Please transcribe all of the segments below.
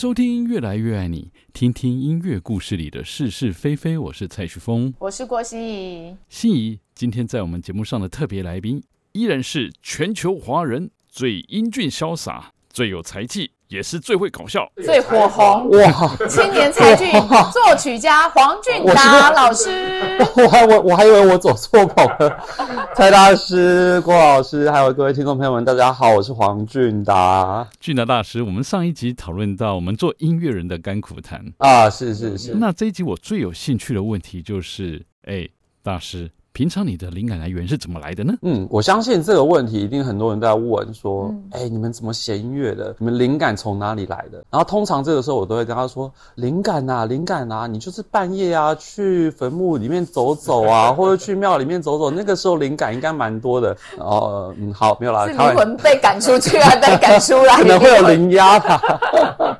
收听越来越爱你，听听音乐故事里的是是非非。我是蔡旭峰，我是郭心怡。心怡今天在我们节目上的特别来宾依然是全球华人最英俊潇洒、最有才气，也是最会搞笑、最火红哇！青年才俊作曲家黄俊达老师。我还以为我走错棚了。蔡大师、郭老师，还有各位听众朋友们，大家好，我是黄俊达。俊达大师，我们上一集讨论到我们做音乐人的甘苦谈啊，是是是。那这一集我最有兴趣的问题就是，大师，平常你的灵感来源是怎么来的呢？我相信这个问题一定很多人在问说，你们怎么写音乐的？你们灵感从哪里来的？然后通常这个时候我都会跟他说，灵感啊，你就是半夜啊去坟墓里面走走啊，或者去庙里面走走，那个时候灵感应该蛮多的。哦，好，没有啦，是灵魂被赶出去啊，被赶出来，可能会有灵压啦。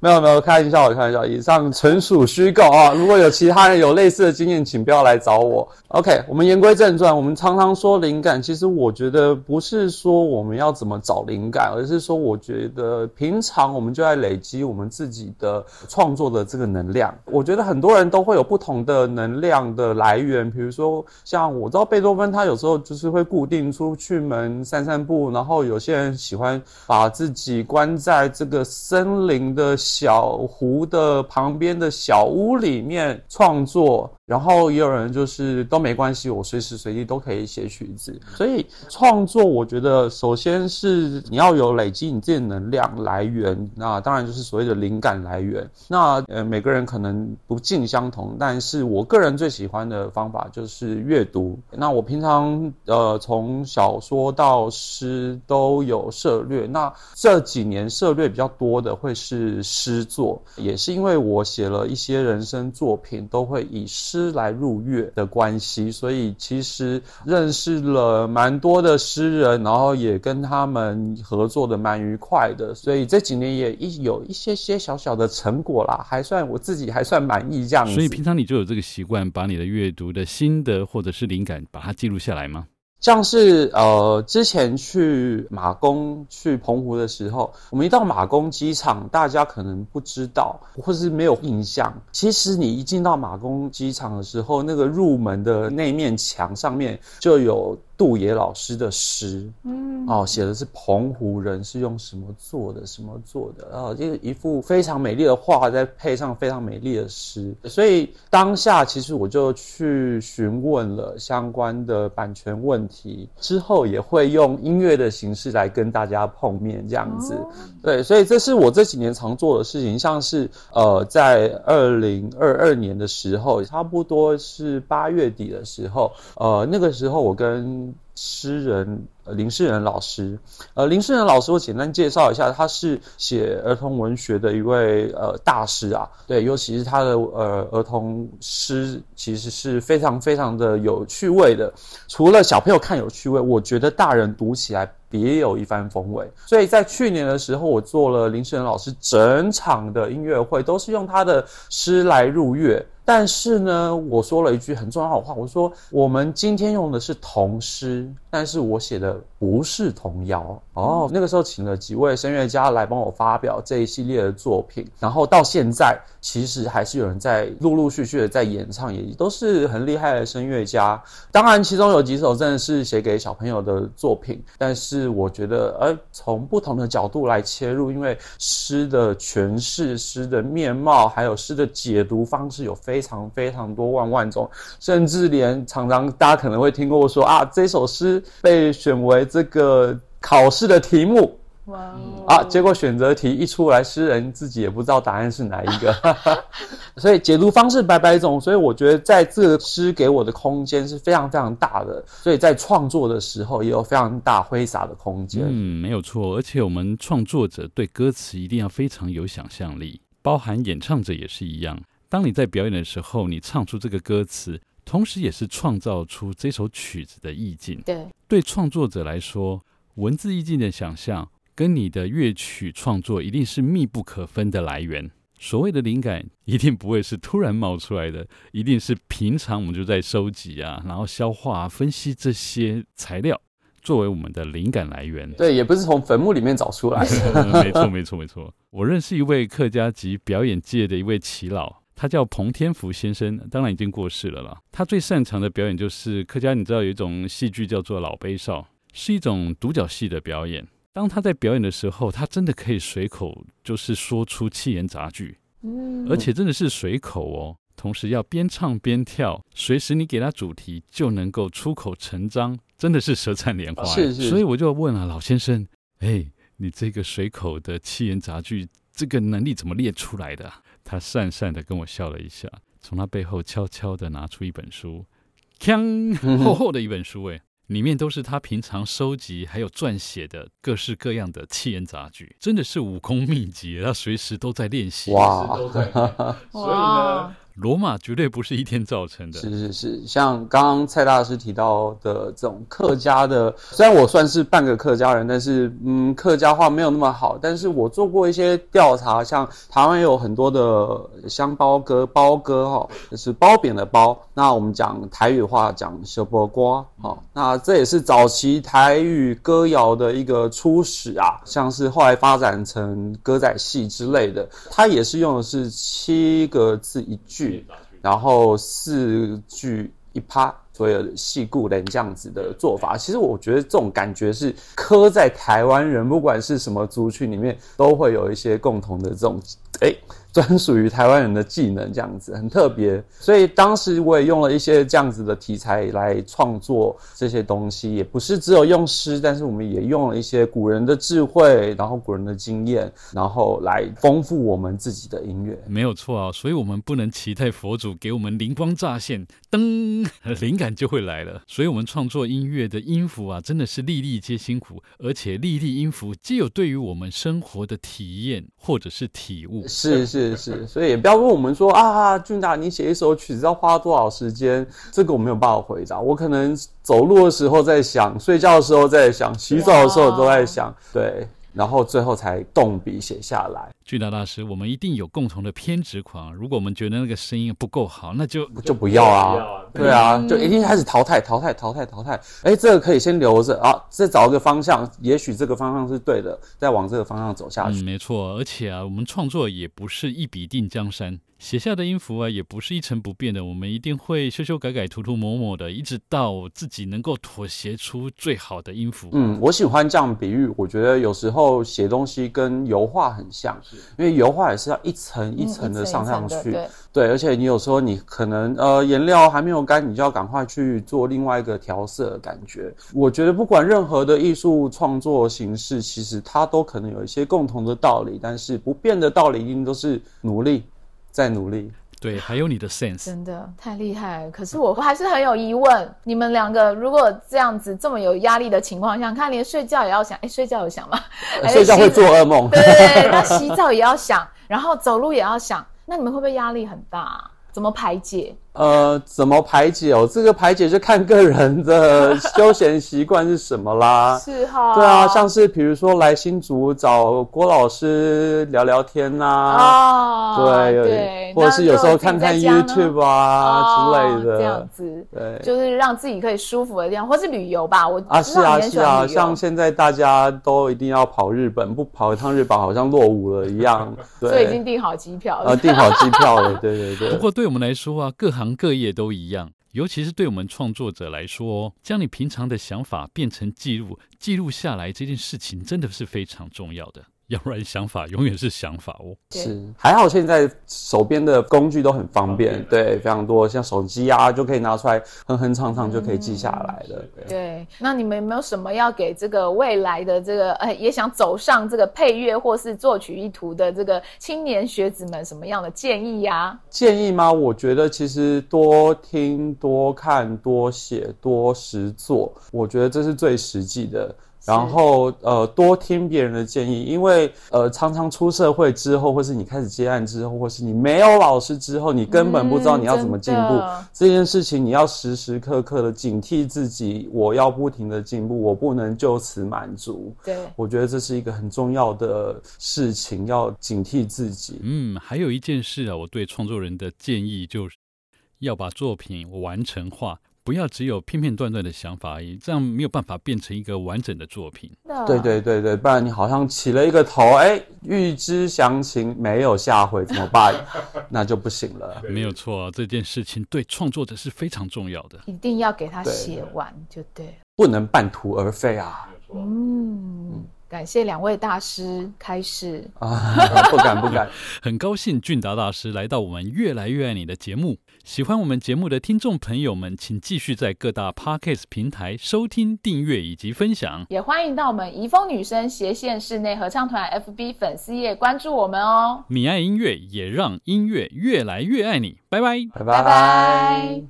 没有，开玩笑。以上纯属虚构啊！如果有其他人有类似的经验，请不要来找我。OK， 我们言归正传。我们常常说灵感，其实我觉得不是说我们要怎么找灵感，而是说我觉得平常我们就在累积我们自己的创作的这个能量。我觉得很多人都会有不同的能量的来源，比如说像我知道贝多芬，他有时候就是会固定出去门散散步，然后有些人喜欢把自己关在这个森林的小湖的旁边的小屋里面创作，然后也有人就是都没关系，我随时随地都可以写曲子。所以创作我觉得首先是你要有累积你自己的能量来源，那当然就是所谓的灵感来源。那每个人可能不尽相同，但是我个人最喜欢的方法就是阅读。那我平常从小说到诗都有涉略，那这几年涉略比较多的会是诗作，也是因为我写了一些人生作品都会以诗来入乐的关系，所以其实认识了蛮多的诗人，然后也跟他们合作的蛮愉快的，所以这几年也有一些小小的成果啦，还算我自己还算满意这样子。所以平常你就有这个习惯，把你的阅读的心得或者是灵感把它记录下来吗？像是之前去马公去澎湖的时候，我们一到马公机场，大家可能不知道或是没有印象，其实你一进到马公机场的时候，那个入门的那面墙上面就有杜野老师的诗，写的是澎湖人是用什么做的，然后就是一幅非常美丽的画，再配上非常美丽的诗。所以当下其实我就去询问了相关的版权问题，之后也会用音乐的形式来跟大家碰面这样子。对，所以这是我这几年常做的事情，像是在2022年的时候，差不多是8月底的时候，那个时候我跟诗人林世仁老师，林世仁老师我简单介绍一下，他是写儿童文学的一位大师啊。对，尤其是他的儿童诗其实是非常非常的有趣味的，除了小朋友看有趣味，我觉得大人读起来别有一番风味。所以在去年的时候，我做了林世仁老师整场的音乐会，都是用他的诗来入乐。但是呢，我说了一句很重要的话，我说我们今天用的是童诗，但是我写的不是童谣哦。那个时候请了几位声乐家来帮我发表这一系列的作品，然后到现在其实还是有人在陆续的在演唱，也都是很厉害的声乐家。当然其中有几首真的是写给小朋友的作品，但是我觉得从不同的角度来切入，因为诗的诠释、诗的面貌还有诗的解读方式有非常多万种，甚至连常常大家可能会听过说啊，这首诗被选为这个考试的题目。结果选择题一出来，诗人自己也不知道答案是哪一个。所以解读方式百种，所以我觉得在这个诗给我的空间是非常大的，所以在创作的时候也有非常大挥洒的空间。没有错，而且我们创作者对歌词一定要非常有想象力，包含演唱者也是一样。当你在表演的时候，你唱出这个歌词，同时也是创造出这首曲子的意境。对创作者来说，文字意境的想象跟你的乐曲创作一定是密不可分的来源。所谓的灵感一定不会是突然冒出来的，一定是平常我们就在收集啊，然后消化分析这些材料，作为我们的灵感来源。对，也不是从坟墓里面找出来的。没错。我认识一位客家及表演界的一位耆老，他叫彭天福先生，当然已经过世了啦。他最擅长的表演就是客家，你知道有一种戏剧叫做老悲少，是一种独角戏的表演。当他在表演的时候，他真的可以随口就是说出七言杂句，而且真的是随口哦，同时要边唱边跳，随时你给他主题就能够出口成章，真的是舌灿莲花。是。所以我就问了老先生，你这个随口的七言杂句这个能力怎么列出来的？他讪讪的跟我笑了一下，从他背后悄悄的拿出一本书，厚厚的一本书，里面都是他平常收集还有撰写的各式各样的七言杂句，真的是武功秘籍，他随时都在练习。哇，所以呢，罗马绝对不是一天造成的。是，像刚刚蔡大师提到的这种客家的，虽然我算是半个客家人，但是客家话没有那么好，但是我做过一些调查，像台湾有很多的乡包哥，包哥就是褒贬的褒，那我们讲台语话讲小波瓜，那这也是早期台语歌谣的一个初始啊，像是后来发展成歌仔戏之类的，它也是用的是7个字一句，然后4句1%，所以戏故人这样子的做法，其实我觉得这种感觉是刻在台湾人不管是什么族群里面都会有一些共同的这种专属于台湾人的技能，这样子很特别。所以当时我也用了一些这样子的题材来创作这些东西，也不是只有用诗，但是我们也用了一些古人的智慧，然后古人的经验，然后来丰富我们自己的音乐。没有错啊，所以我们不能期待佛祖给我们灵光乍现，灵感就会来了。所以我们创作音乐的音符啊，真的是粒粒皆辛苦，而且粒粒音符皆有对于我们生活的体验或者是体悟。是，所以也不要问我们说啊，俊达，你写一首曲子要花多少时间？这个我没有办法回答。我可能走路的时候在想，睡觉的时候在想，洗澡的时候都在想，对，然后最后才动笔写下来。俊达大师，我们一定有共同的偏执狂。如果我们觉得那个声音不够好，那就不要啊，对啊，就一定开始淘汰。这个可以先留着啊，再找一个方向，也许这个方向是对的，再往这个方向走下去。没错，而且啊，我们创作也不是一笔定江山，写下的音符啊，也不是一成不变的，我们一定会修修改改、涂涂抹抹的，一直到自己能够妥协出最好的音符。我喜欢这样比喻，我觉得有时候写东西跟油画很像。因为油画也是要一层一层的上上去，对，而且你有时候你可能颜料还没有干，你就要赶快去做另外一个调色的感觉。我觉得不管任何的艺术创作形式，其实它都可能有一些共同的道理，但是不变的道理一定都是努力再努力。对，还有你的 sense， 真的太厉害了。可是我还是很有疑问，你们两个如果这样子这么有压力的情况下，看连睡觉也要想，睡觉有想吗？睡觉会做噩梦。对，那洗澡也要想，然后走路也要想，那你们会不会压力很大啊？怎么排解？怎么排解哦？这个排解就看个人的休闲习惯是什么啦。是哈。对啊，像是比如说来新竹找郭老师聊聊天啊，对，或者是有时候看看 YouTube 之类的，这样子，对，就是让自己可以舒服的地方，或是旅游吧。是啊，像现在大家都一定要跑日本，不跑一趟日本好像落伍了一样，对，所以已经订好机票了。订好机票了，对。不过对我们来说啊，各行各业都一样，尤其是对我们创作者来说将你平常的想法变成记录下来，这件事情真的是非常重要的，要不然想法永远是想法是，还好现在手边的工具都很方便，对，非常多，像手机啊就可以拿出来哼唱就可以记下来了。对，那你们有没有什么要给这个未来的这个也想走上这个配乐或是作曲一途的这个青年学子们什么样的建议啊？建议吗？我觉得其实多听多看多写多实作，我觉得这是最实际的。然后多听别人的建议，因为常常出社会之后，或是你开始接案之后，或是你没有老师之后，你根本不知道你要怎么进步。这件事情你要时时刻刻的警惕自己，我要不停的进步，我不能就此满足。对，我觉得这是一个很重要的事情，要警惕自己。还有一件事啊，我对创作人的建议就是要把作品完成化，不要只有片片段段的想法而已，这样没有办法变成一个完整的作品。对对对对，不然你好像起了一个头，预知详情没有下回怎么办？那就不行了。没有错，这件事情对创作者是非常重要的，一定要给他写完就对了，不能半途而废啊。嗯，感谢两位大师开示啊，不敢不敢。很高兴俊达大师来到我们越来越爱你的节目。喜欢我们节目的听众朋友们，请继续在各大 Podcast 平台收听、订阅以及分享，也欢迎到我们怡丰女生/室内合唱团 FB 粉丝页关注我们哦。你爱音乐，也让音乐越来越爱你。拜拜，拜拜。